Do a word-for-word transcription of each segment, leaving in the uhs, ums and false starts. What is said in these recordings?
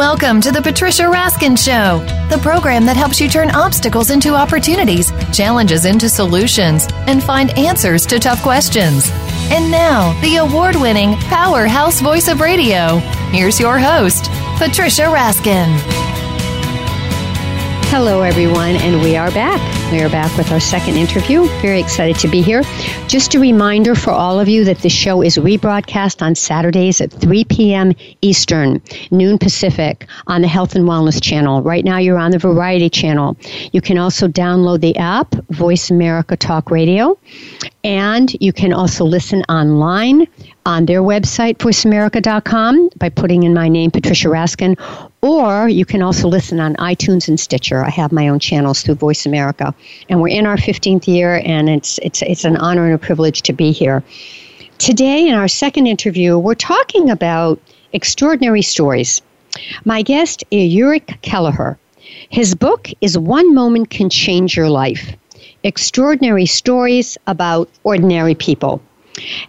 Welcome to the Patricia Raskin Show, the program that helps you turn obstacles into opportunities, challenges into solutions, and find answers to tough questions. And now, the award-winning powerhouse voice of radio, here's your host, Patricia Raskin. Hello, everyone, and we are back. We are back with our second interview. Very excited to be here. Just a reminder for all of you that the show is rebroadcast on Saturdays at three p.m. Eastern, noon Pacific, on the Health and Wellness channel. Right now, you're on the Variety channel. You can also download the app, Voice America Talk Radio, and you can also listen online on their website, voice america dot com, by putting in my name, Patricia Raskin, or you can also listen on iTunes and Stitcher. I have my own channels through Voice America. And we're in our fifteenth year, and it's it's it's an honor and a privilege to be here. Today, in our second interview, we're talking about extraordinary stories. My guest is Ulrich Kellerer. His book is One Moment Can Change Your Life: Extraordinary Stories About Ordinary People.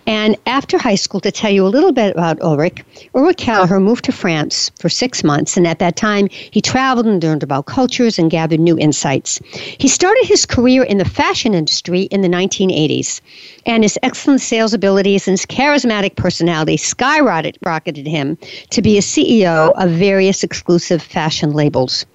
And after high school, to tell you a little bit about Ulrich, Ulrich Kellerer moved to France for six months, and at that time, he traveled and learned about cultures and gathered new insights. He started his career in the fashion industry in the nineteen eighties, and his excellent sales abilities and his charismatic personality skyrocketed him to be a C E O of various exclusive fashion labels.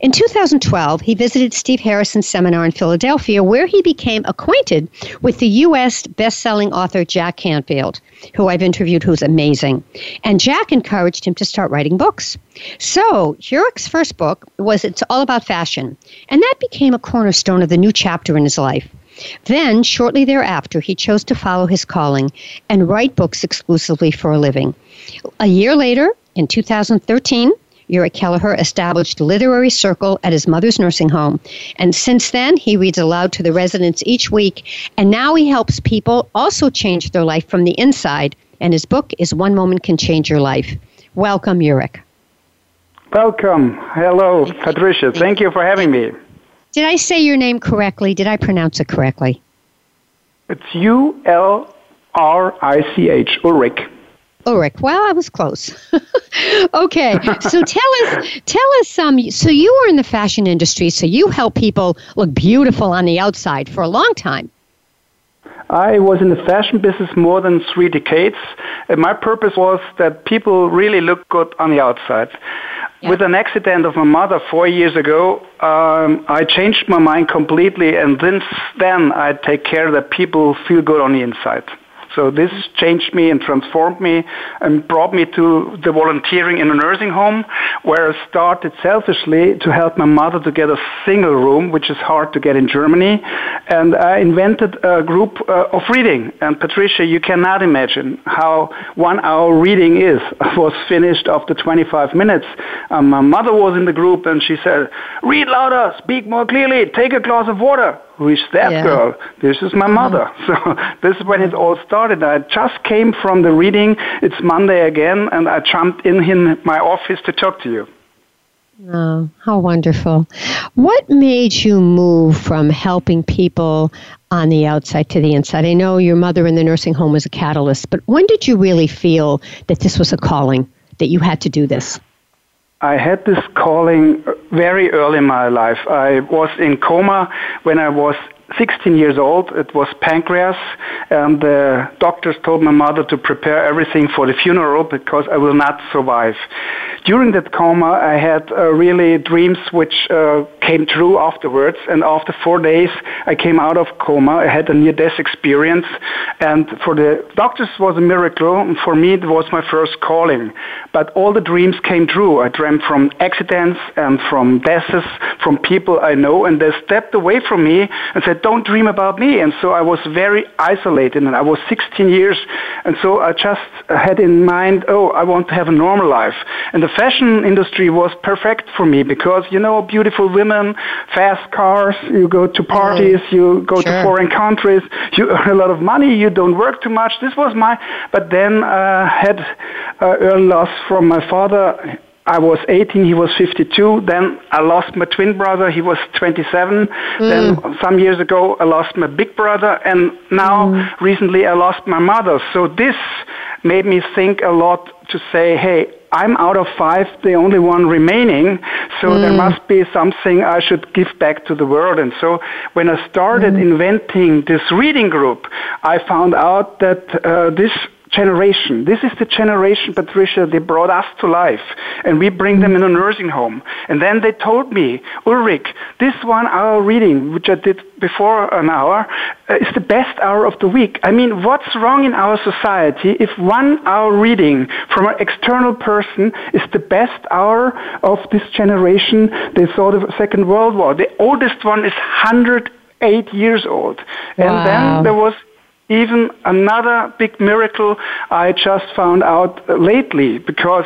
In two thousand twelve, he visited Steve Harrison's seminar in Philadelphia, where he became acquainted with the U S best-selling author Jack Canfield, who I've interviewed, who's amazing. And Jack encouraged him to start writing books. So, Ulrich's first book was It's All About Fashion, and that became a cornerstone of the new chapter in his life. Then, shortly thereafter, he chose to follow his calling and write books exclusively for a living. A year later, in two thousand thirteen, Ulrich Kellerer established a literary circle at his mother's nursing home, and since then, he reads aloud to the residents each week, and now he helps people also change their life from the inside, and his book is One Moment Can Change Your Life. Welcome, Ulrich. Welcome. Hello, Thank Patricia. You. Thank you for having me. Did I say your name correctly? Did I pronounce it correctly? It's U L R I C H, Ulrich. Ulrich. Well, I was close. Okay. So tell us, tell us some, um, so you were in the fashion industry, so you help people look beautiful on the outside for a long time. I was in the fashion business more than three decades, and my purpose was that people really look good on the outside. Yeah. With an accident of my mother four years ago, um, I changed my mind completely, and since then I take care that people feel good on the inside. So this changed me and transformed me and brought me to the volunteering in a nursing home, where I started selfishly to help my mother to get a single room, which is hard to get in Germany. And I invented a group uh, of reading. And Patricia, you cannot imagine how one hour reading is. I was finished after twenty-five minutes. Um, my mother was in the group and she said, "Read louder, speak more clearly, take a glass of water." Who is that yeah. girl? This is my mother. Mm-hmm. So this is when it all started. I just came from the reading. It's Monday again, and I jumped in, in my office to talk to you. Oh, how wonderful. What made you move from helping people on the outside to the inside? I know your mother in the nursing home was a catalyst, but when did you really feel that this was a calling, that you had to do this? I had this calling very early in my life. I was in coma when I was sixteen years old. It was pancreas, and the doctors told my mother to prepare everything for the funeral because I will not survive. During that coma, I had uh, really dreams which uh, came true afterwards, and after four days, I came out of coma. I had a near-death experience, and for the doctors, it was a miracle, and for me, it was my first calling. But all the dreams came true. I dreamt from accidents and from deaths, from people I know, and they stepped away from me and said, "Don't dream about me." And so I was very isolated, and I was sixteen years, and so I just had in mind, oh, I want to have a normal life. And the fashion industry was perfect for me because, you know, beautiful women, fast cars, you go to parties, oh, you go sure. to foreign countries, you earn a lot of money, you don't work too much. This was my, but then I uh, had uh, early loss from my father. I was eighteen, he was fifty-two, then I lost my twin brother, he was twenty-seven, mm. then some years ago I lost my big brother, and now mm. recently I lost my mother. So this made me think a lot to say, hey, I'm out of five, the only one remaining, so mm. there must be something I should give back to the world. And so when I started mm. inventing this reading group, I found out that uh, this generation, this is the generation, Patricia, they brought us to life, and we bring them in a nursing home. And then they told me, Ulrich, this one hour reading, which I did before an hour, is the best hour of the week. I mean, what's wrong in our society if one hour reading from an external person is the best hour of this generation? They saw the Second World War. The oldest one is one hundred eight years old. And wow. then there was even another big miracle I just found out lately, because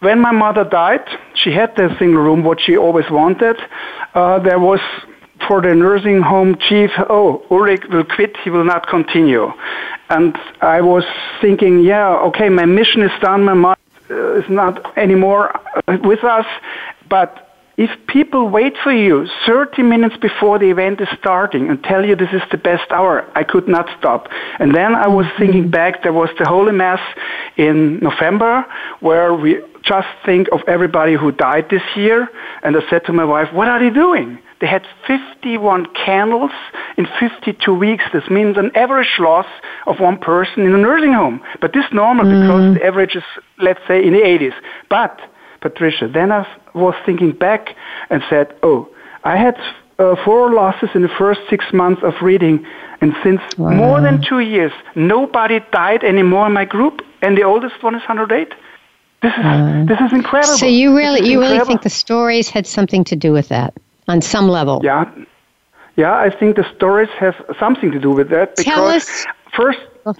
when my mother died, she had the single room, what she always wanted. Uh, there was, for the nursing home chief, oh, Ulrich will quit, he will not continue. And I was thinking, yeah, okay, my mission is done, my mother is not anymore with us, but if people wait for you thirty minutes before the event is starting and tell you this is the best hour, I could not stop. And then I was thinking back, there was the Holy Mass in November where we just think of everybody who died this year. And I said to my wife, what are they doing? They had fifty-one candles in fifty-two weeks. This means an average loss of one person in a nursing home. But this is normal mm. because the average is, let's say, in the eighties. But Patricia, then I was thinking back and said, oh, I had uh, four losses in the first six months of reading. And since wow. more than two years, nobody died anymore in my group. And the oldest one is one hundred eight. This is, wow. this is incredible. So you really, you really think the stories had something to do with that on some level? Yeah. Yeah, I think the stories have something to do with that. Because Tell us. First. Oh,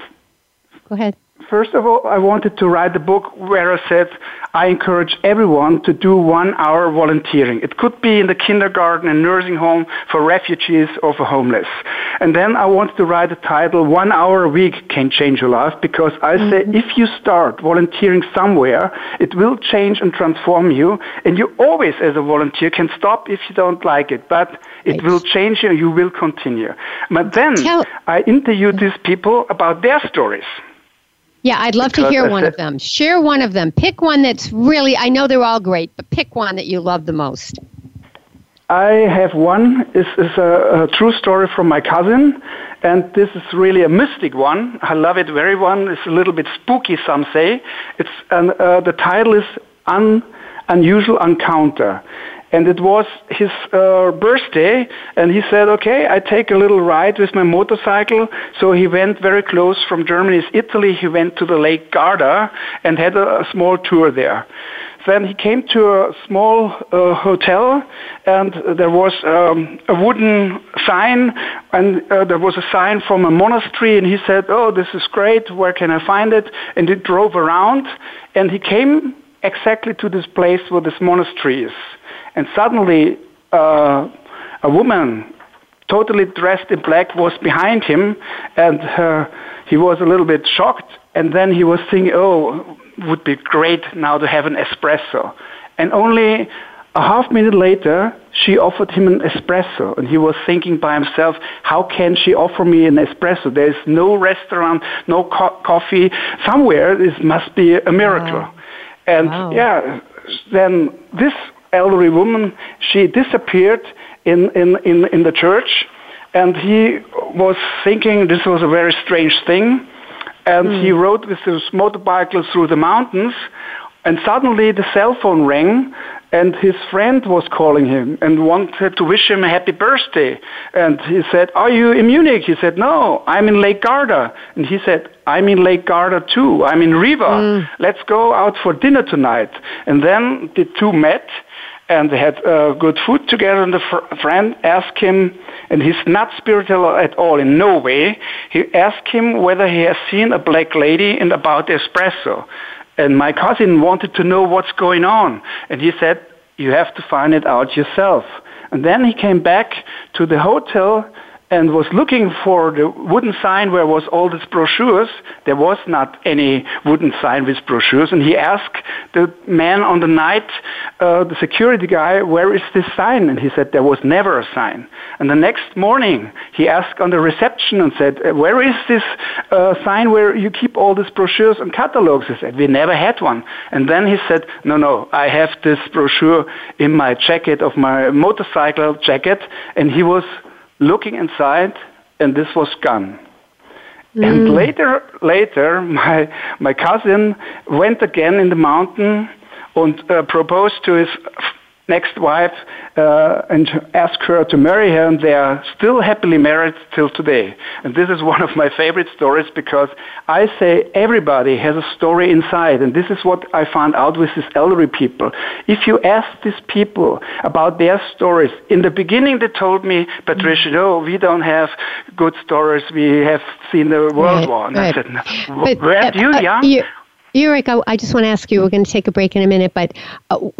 go ahead. First of all, I wanted to write a book where I said I encourage everyone to do one hour volunteering. It could be in the kindergarten and nursing home for refugees or for homeless. And then I wanted to write a title, One Hour a Week Can Change Your Life, because I mm-hmm. say if you start volunteering somewhere, it will change and transform you. And you always, as a volunteer, can stop if you don't like it, but it right. will change you and you will continue. But then Tell- I interviewed these people about their stories. Yeah, I'd love because to hear one it. of them. Share one of them. Pick one that's really, I know they're all great, but pick one that you love the most. I have one. It's, it's a, a true story from my cousin, and this is really a mystic one. I love it very one. It's a little bit spooky, some say. It's an, uh, the title is Un, Unusual Encounter. And it was his uh, birthday, and he said, okay, I take a little ride with my motorcycle. So he went very close from Germany to Italy. He went to the Lake Garda and had a, a small tour there. Then he came to a small uh, hotel, and there was um, a wooden sign, and uh, there was a sign from a monastery, and he said, oh, this is great, where can I find it? And he drove around, and he came exactly to this place where this monastery is. And suddenly, uh, a woman, totally dressed in black, was behind him, and her, he was a little bit shocked. And then he was thinking, oh, would be great now to have an espresso. And only a half minute later, she offered him an espresso. And he was thinking by himself, how can she offer me an espresso? There is no restaurant, no co- coffee. Somewhere, this must be a miracle. Wow. And wow. yeah, then this elderly woman, she disappeared in, in, in, in the church, and he was thinking this was a very strange thing, and mm. he rode with his motorcycle through the mountains, and suddenly the cell phone rang, and his friend was calling him and wanted to wish him a happy birthday. And he said, are you in Munich? He said, no, I'm in Lake Garda. And he said, I'm in Lake Garda too. I'm in Riva. Mm. Let's go out for dinner tonight. And then the two met, and they had uh, good food together, and the fr- friend asked him, and he's not spiritual at all, in no way, he asked him whether he has seen a black lady and about espresso. And my cousin wanted to know what's going on, and he said, you have to find it out yourself. And then he came back to the hotel, and was looking for the wooden sign where was all these brochures. There was not any wooden sign with brochures, and he asked the man on the night, uh, the security guy, where is this sign? And he said, there was never a sign. And the next morning, he asked on the reception and said, where is this uh, sign where you keep all these brochures and catalogs? He said, we never had one. And then he said, no, no, I have this brochure in my jacket, of my motorcycle jacket, and he was looking inside, and this was gone. Mm. And later, later, my my cousin went again in the mountain and uh, proposed to his next wife uh, and asked her to marry her, and they are still happily married till today. And this is one of my favorite stories, because I say everybody has a story inside, and this is what I found out with these elderly people. If you ask these people about their stories, in the beginning they told me, Patricia, no, we don't have good stories, we have seen the World right, War. And right. I said, no, but, weren't uh, you young? Uh, you- Ulrich, I just want to ask you, we're going to take a break in a minute, but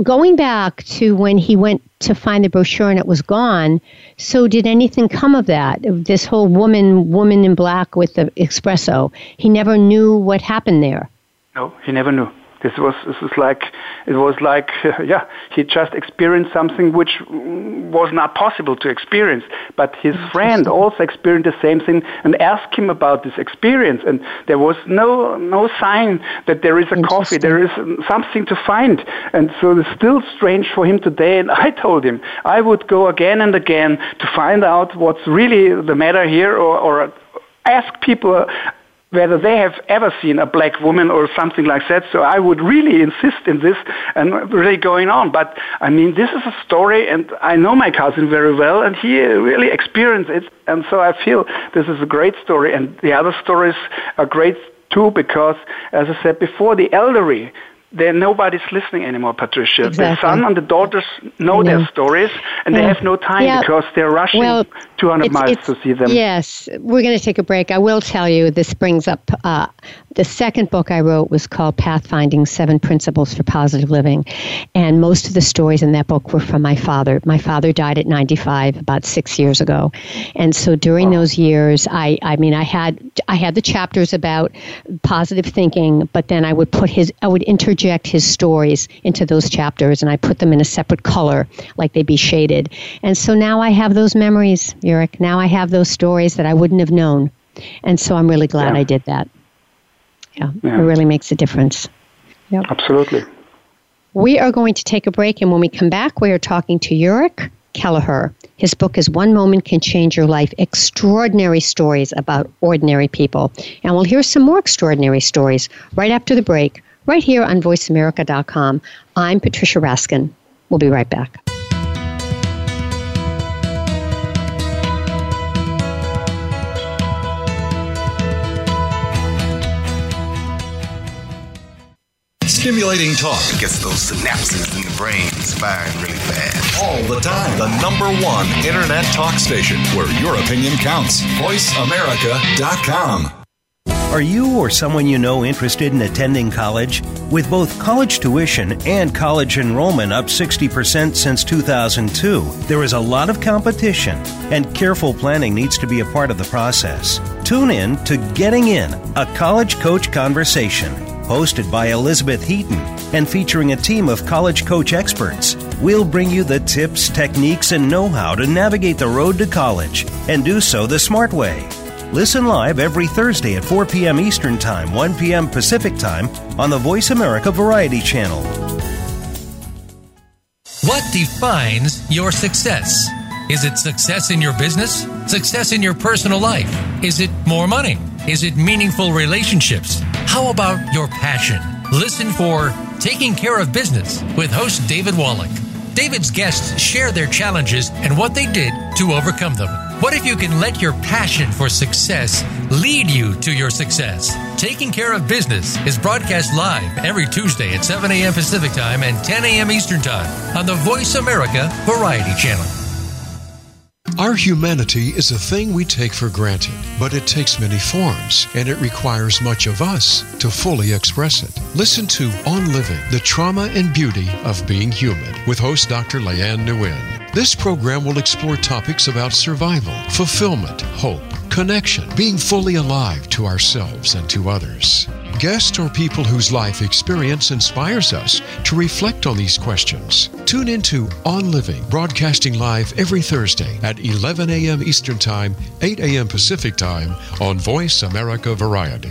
going back to when he went to find the brochure and it was gone, so did anything come of that? This whole woman, woman in black with the espresso, he never knew what happened there. No, he never knew. This was, this was like, it was like, uh, yeah, he just experienced something which was not possible to experience. But his friend also experienced the same thing and asked him about this experience. And there was no no sign that there is a coffee, there is something to find. And so it's still strange for him today. And I told him I would go again and again to find out what's really the matter here, or, or ask people whether they have ever seen a black woman or something like that. So I would really insist in this and really going on. But, I mean, this is a story, and I know my cousin very well, and he really experienced it. And so I feel this is a great story. And the other stories are great, too, because, as I said before, the elderly, there nobody's listening anymore, Patricia. Exactly. The son and the daughters know their stories, and yeah. they have no time yeah. because they're rushing well, two hundred it's, miles it's, to see them. Yes, we're going to take a break. I will tell you, this brings up uh, the second book I wrote was called Pathfinding, Seven Principles for Positive Living. And most of the stories in that book were from my father. My father died at ninety-five about six years ago. And so during wow. those years, I, I mean, I had, I had the chapters about positive thinking, but then I would put his, I would interject his stories into those chapters, and I put them in a separate color, like they'd be shaded. And so now I have those memories, Ulrich. Now I have those stories that I wouldn't have known. And so I'm really glad yeah. I did that. Yeah, yeah, it really makes a difference. Yep. Absolutely. We are going to take a break, and when we come back, we are talking to Ulrich Kellerer. His book is One Moment Can Change Your Life, Extraordinary Stories About Ordinary People. And we'll hear some more extraordinary stories right after the break, right here on voice america dot com. I'm Patricia Raskin. We'll be right back. Stimulating talk gets those synapses in the brain firing really fast. All the time. The number one internet talk station where your opinion counts. voice america dot com. Are you or someone you know interested in attending college? With both college tuition and college enrollment up sixty percent since two thousand two, there is a lot of competition, and careful planning needs to be a part of the process. Tune in to Getting In, a College Coach Conversation, hosted by Elizabeth Heaton and featuring a team of college coach experts. We'll bring you the tips, techniques, and know-how to navigate the road to college, and do so the smart way. Listen live every Thursday at four p.m. Eastern Time, one p.m. Pacific Time on the Voice America Variety Channel. What defines your success? Is it success in your business? Success in your personal life? Is it more money? Is it meaningful relationships? How about your passion? Listen for Taking Care of Business with host David Wallach. David's guests share their challenges and what they did to overcome them. What if you can let your passion for success lead you to your success? Taking Care of Business is broadcast live every Tuesday at seven a.m. Pacific Time and ten a.m. Eastern Time on the Voice America Variety Channel. Our humanity is a thing we take for granted, but it takes many forms, and it requires much of us to fully express it. Listen to On Living, The Trauma and Beauty of Being Human with host Doctor Leanne Nguyen. This program will explore topics about survival, fulfillment, hope, connection, being fully alive to ourselves and to others. Guests or people whose life experience inspires us to reflect on these questions. Tune into On Living, broadcasting live every Thursday at eleven a.m. Eastern Time, eight a.m. Pacific Time on Voice America Variety.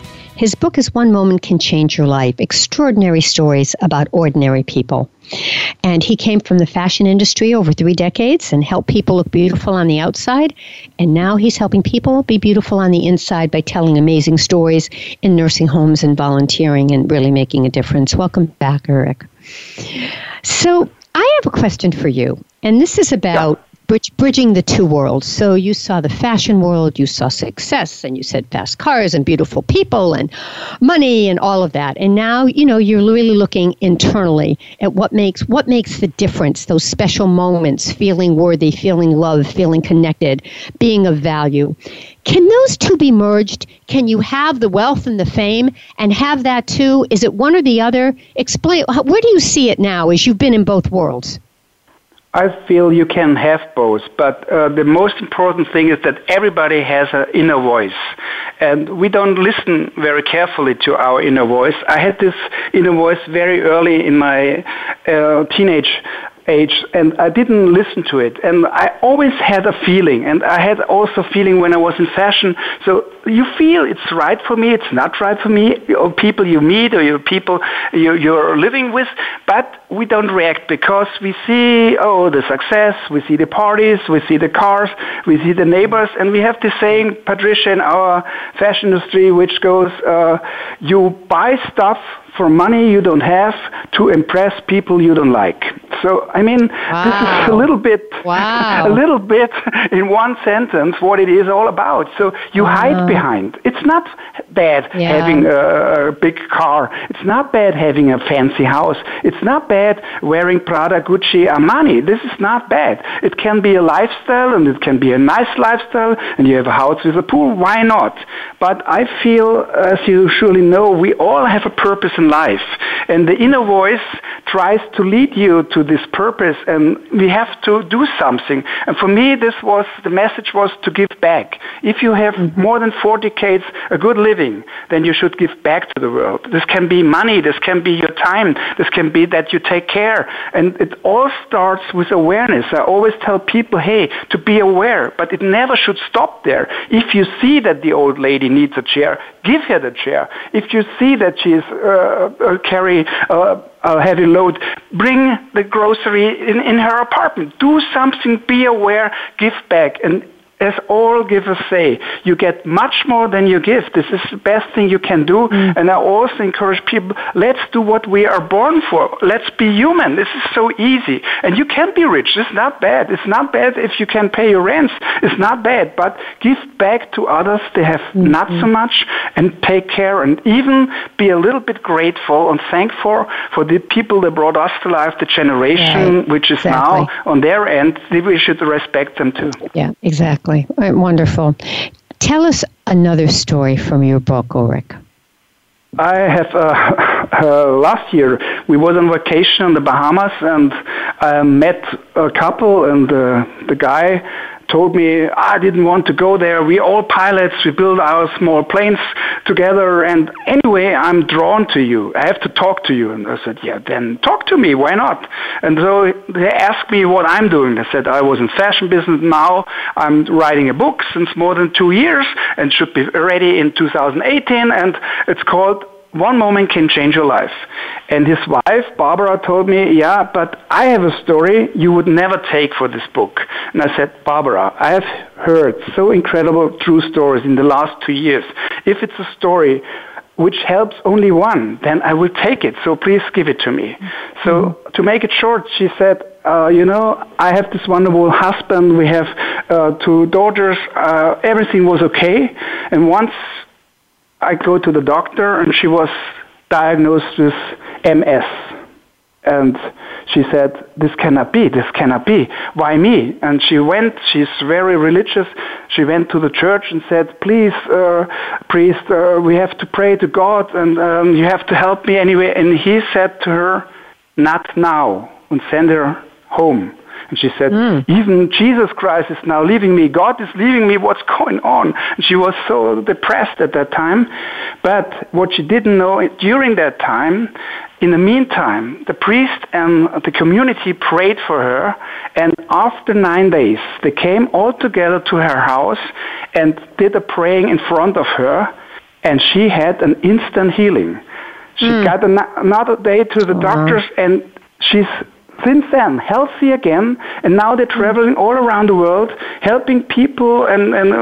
His book is One Moment Can Change Your Life: Extraordinary Stories About Ordinary People. And he came from the fashion industry over three decades and helped people look beautiful on the outside. And now he's helping people be beautiful on the inside by telling amazing stories in nursing homes and volunteering and really making a difference. Welcome back, Ulrich. So I have a question for you, and this is about... Yeah. Bridging the two worlds. So you saw the fashion world, you saw success, and you said fast cars and beautiful people and money and all of that. And now, you know, you're really looking internally at what makes what makes the difference, those special moments, feeling worthy, feeling loved, feeling connected, being of value. Can those two be merged? Can you have the wealth and the fame and have that too? Is it one or the other? Explain, where do you see it now as you've been in both worlds? I feel you can have both, but uh, the most important thing is that everybody has an inner voice, and we don't listen very carefully to our inner voice. I had this inner voice very early in my uh, teenage age, and I didn't listen to it, and I always had a feeling, and I had also feeling when I was in fashion. So you feel it's right for me, it's not right for me, or people you meet or your people you, you're living with, but we don't react because we see, oh, the success, we see the parties, we see the cars, we see the neighbors, and we have this saying, Patricia, in our fashion industry, which goes, uh, you buy stuff for money you don't have to impress people you don't like. So, I mean, wow. This is a little bit, wow. a little bit in one sentence what it is all about. So you wow. hide behind. It's not bad yeah. having a, a big car. It's not bad having a fancy house. It's not bad wearing Prada, Gucci, Armani. This is not bad. It can be a lifestyle, and it can be a nice lifestyle, and you have a house with a pool. Why not? But I feel, as you surely know, we all have a purpose in life, and the inner voice tries to lead you to this purpose, and we have to do something. And for me, this was the message was to give back. If you have mm-hmm. more than four decades a good living, then you should give back to the world. This can be money, this can be your time, this can be that you take care, and it all starts with awareness. I always tell people, hey, to be aware, but it never should stop there. If you see that the old lady needs a chair, give her the chair. If you see that she is uh, carry uh, a heavy load, bring the grocery in, in her apartment. Do something, be aware, give back. And as all givers say, you get much more than you give. This is the best thing you can do. Mm. And I also encourage people, let's do what we are born for. Let's be human. This is so easy. And you can be rich. It's not bad. It's not bad if you can pay your rents. It's not bad. But give back to others. They have mm-hmm. not so much. And take care. And even be a little bit grateful and thankful for the people that brought us to life, the generation yeah, which is exactly. now on their end. We should respect them too. Yeah, exactly. Wonderful. Tell us another story from your book, Ulrich. I have, uh, uh, last year, we was on vacation in the Bahamas, and I met a couple, and uh, the guy told me, I didn't want to go there. We all pilots, we build our small planes together, and anyway, I'm drawn to you. I have to talk to you. And I said, yeah, then talk to me. Why not? And so they asked me what I'm doing. I said, I was in fashion business. Now I'm writing a book since more than two years and should be ready in two thousand eighteen. And it's called One Moment Can Change Your Life. And his wife, Barbara, told me, yeah, but I have a story you would never take for this book. And I said, Barbara, I have heard so incredible true stories in the last two years. If it's a story which helps only one, then I will take it. So please give it to me. Mm-hmm. So to make it short, she said, uh, you know, I have this wonderful husband. We have uh, two daughters. Uh, everything was okay. And once I go to the doctor, and she was diagnosed with M S. And she said, this cannot be, this cannot be. Why me? And she went, she's very religious, she went to the church and said, please, uh, priest, uh, we have to pray to God, and um, you have to help me anyway. And he said to her, not now, and send her home. And she said, mm. even Jesus Christ is now leaving me. God is leaving me. What's going on? And she was so depressed at that time. But what she didn't know, during that time, in the meantime, the priest and the community prayed for her. And after nine days, they came all together to her house and did a praying in front of her. And she had an instant healing. She mm. got an- another day to the oh, doctors, wow. and she's... since then, healthy again, and now they're traveling all around the world, helping people and, and uh,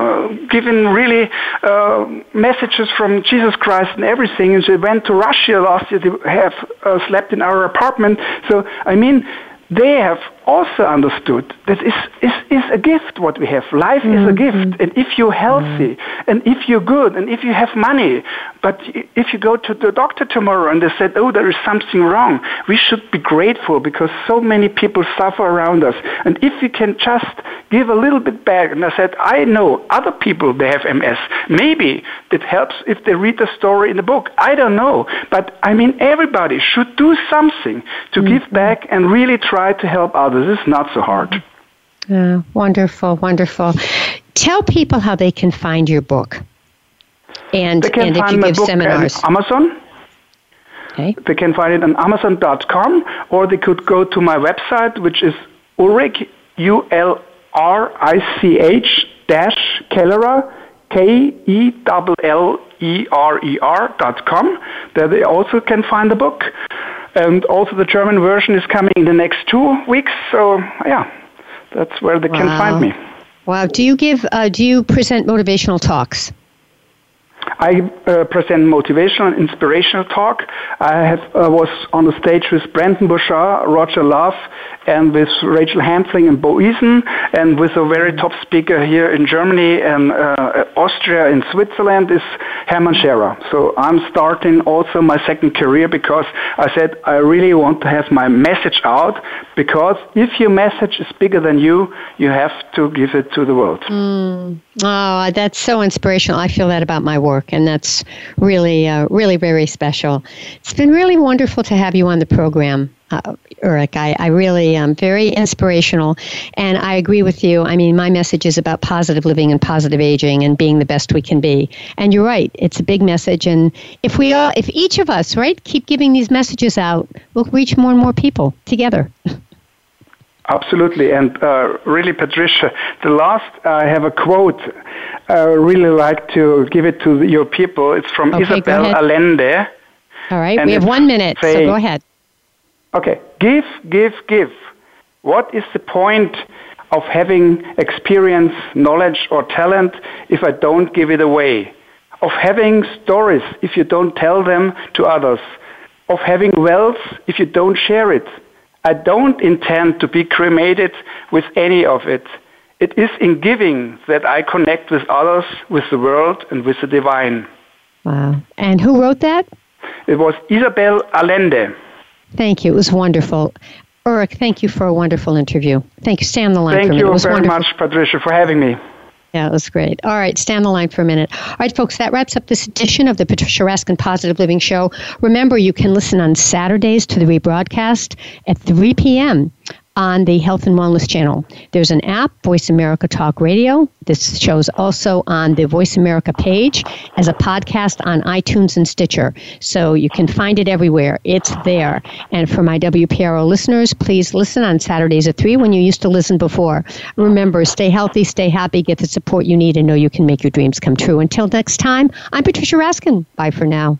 giving really uh, messages from Jesus Christ and everything. And they went to Russia last year. They have uh, slept in our apartment. So, I mean, they have also understood that is is is a gift what we have. Life mm-hmm. is a gift. And if you're healthy, mm-hmm. and if you're good, and if you have money, but if you go to the doctor tomorrow and they said, oh, there is something wrong, we should be grateful because so many people suffer around us. And if we can just give a little bit back, and I said, I know other people, they have M S. Maybe it helps if they read the story in the book. I don't know. But, I mean, everybody should do something to mm-hmm. give back and really try to help others. This is not so hard. Uh, wonderful, wonderful. Tell people how they can find your book. And, they can and find if you give book seminars. On Amazon. Okay. They can find it on amazon dot com, or they could go to my website, which is Ulrich, U L R I C H dash Kellerer, K E L L E R E R dot com. There they also can find the book. And also the German version is coming in the next two weeks. So, yeah, that's where they wow. can find me. Wow. Do you give, uh, do you present motivational talks? I uh, present motivational and inspirational talk. I have, uh, was on the stage with Brandon Bouchard, Roger Love, and with Rachel Hanfling and Bo Eason, and with a very top speaker here in Germany and uh, Austria and Switzerland is Hermann Scherer. So I'm starting also my second career because I said I really want to have my message out, because if your message is bigger than you, you have to give it to the world. Mm. Oh, that's so inspirational. I feel that about my work. And that's really, uh, really very special. It's been really wonderful to have you on the program, uh, Ulrich. I, I really am very inspirational. And I agree with you. I mean, my message is about positive living and positive aging and being the best we can be. And you're right. It's a big message. And if we all, if each of us, right, keep giving these messages out, we'll reach more and more people together. Absolutely. And uh, really, Patricia, the last, I have a quote. I really like to give it to your people. It's from okay, Isabel Allende. All right. We have one minute, saying, so go ahead. Okay. Give, give, give. What is the point of having experience, knowledge, or talent if I don't give it away? Of having stories if you don't tell them to others? Of having wealth if you don't share it? I don't intend to be cremated with any of it. It is in giving that I connect with others, with the world, and with the divine. Wow. And who wrote that? It was Isabel Allende. Thank you. It was wonderful. Ulrich, thank you for a wonderful interview. Thank you. Stay on the line thank for a minute. Thank you very wonderful. much, Patricia, for having me. Yeah, it was great. All right, stay on the line for a minute. All right, folks, that wraps up this edition of the Patricia Raskin Positive Living Show. Remember, you can listen on Saturdays to the rebroadcast at three p.m. on the Health and Wellness channel. There's an app, Voice America Talk Radio. This show's also on the Voice America page as a podcast on iTunes and Stitcher. So you can find it everywhere. It's there. And for my W P R O listeners, please listen on Saturdays at three when you used to listen before. Remember, stay healthy, stay happy, get the support you need, and know you can make your dreams come true. Until next time, I'm Patricia Raskin. Bye for now.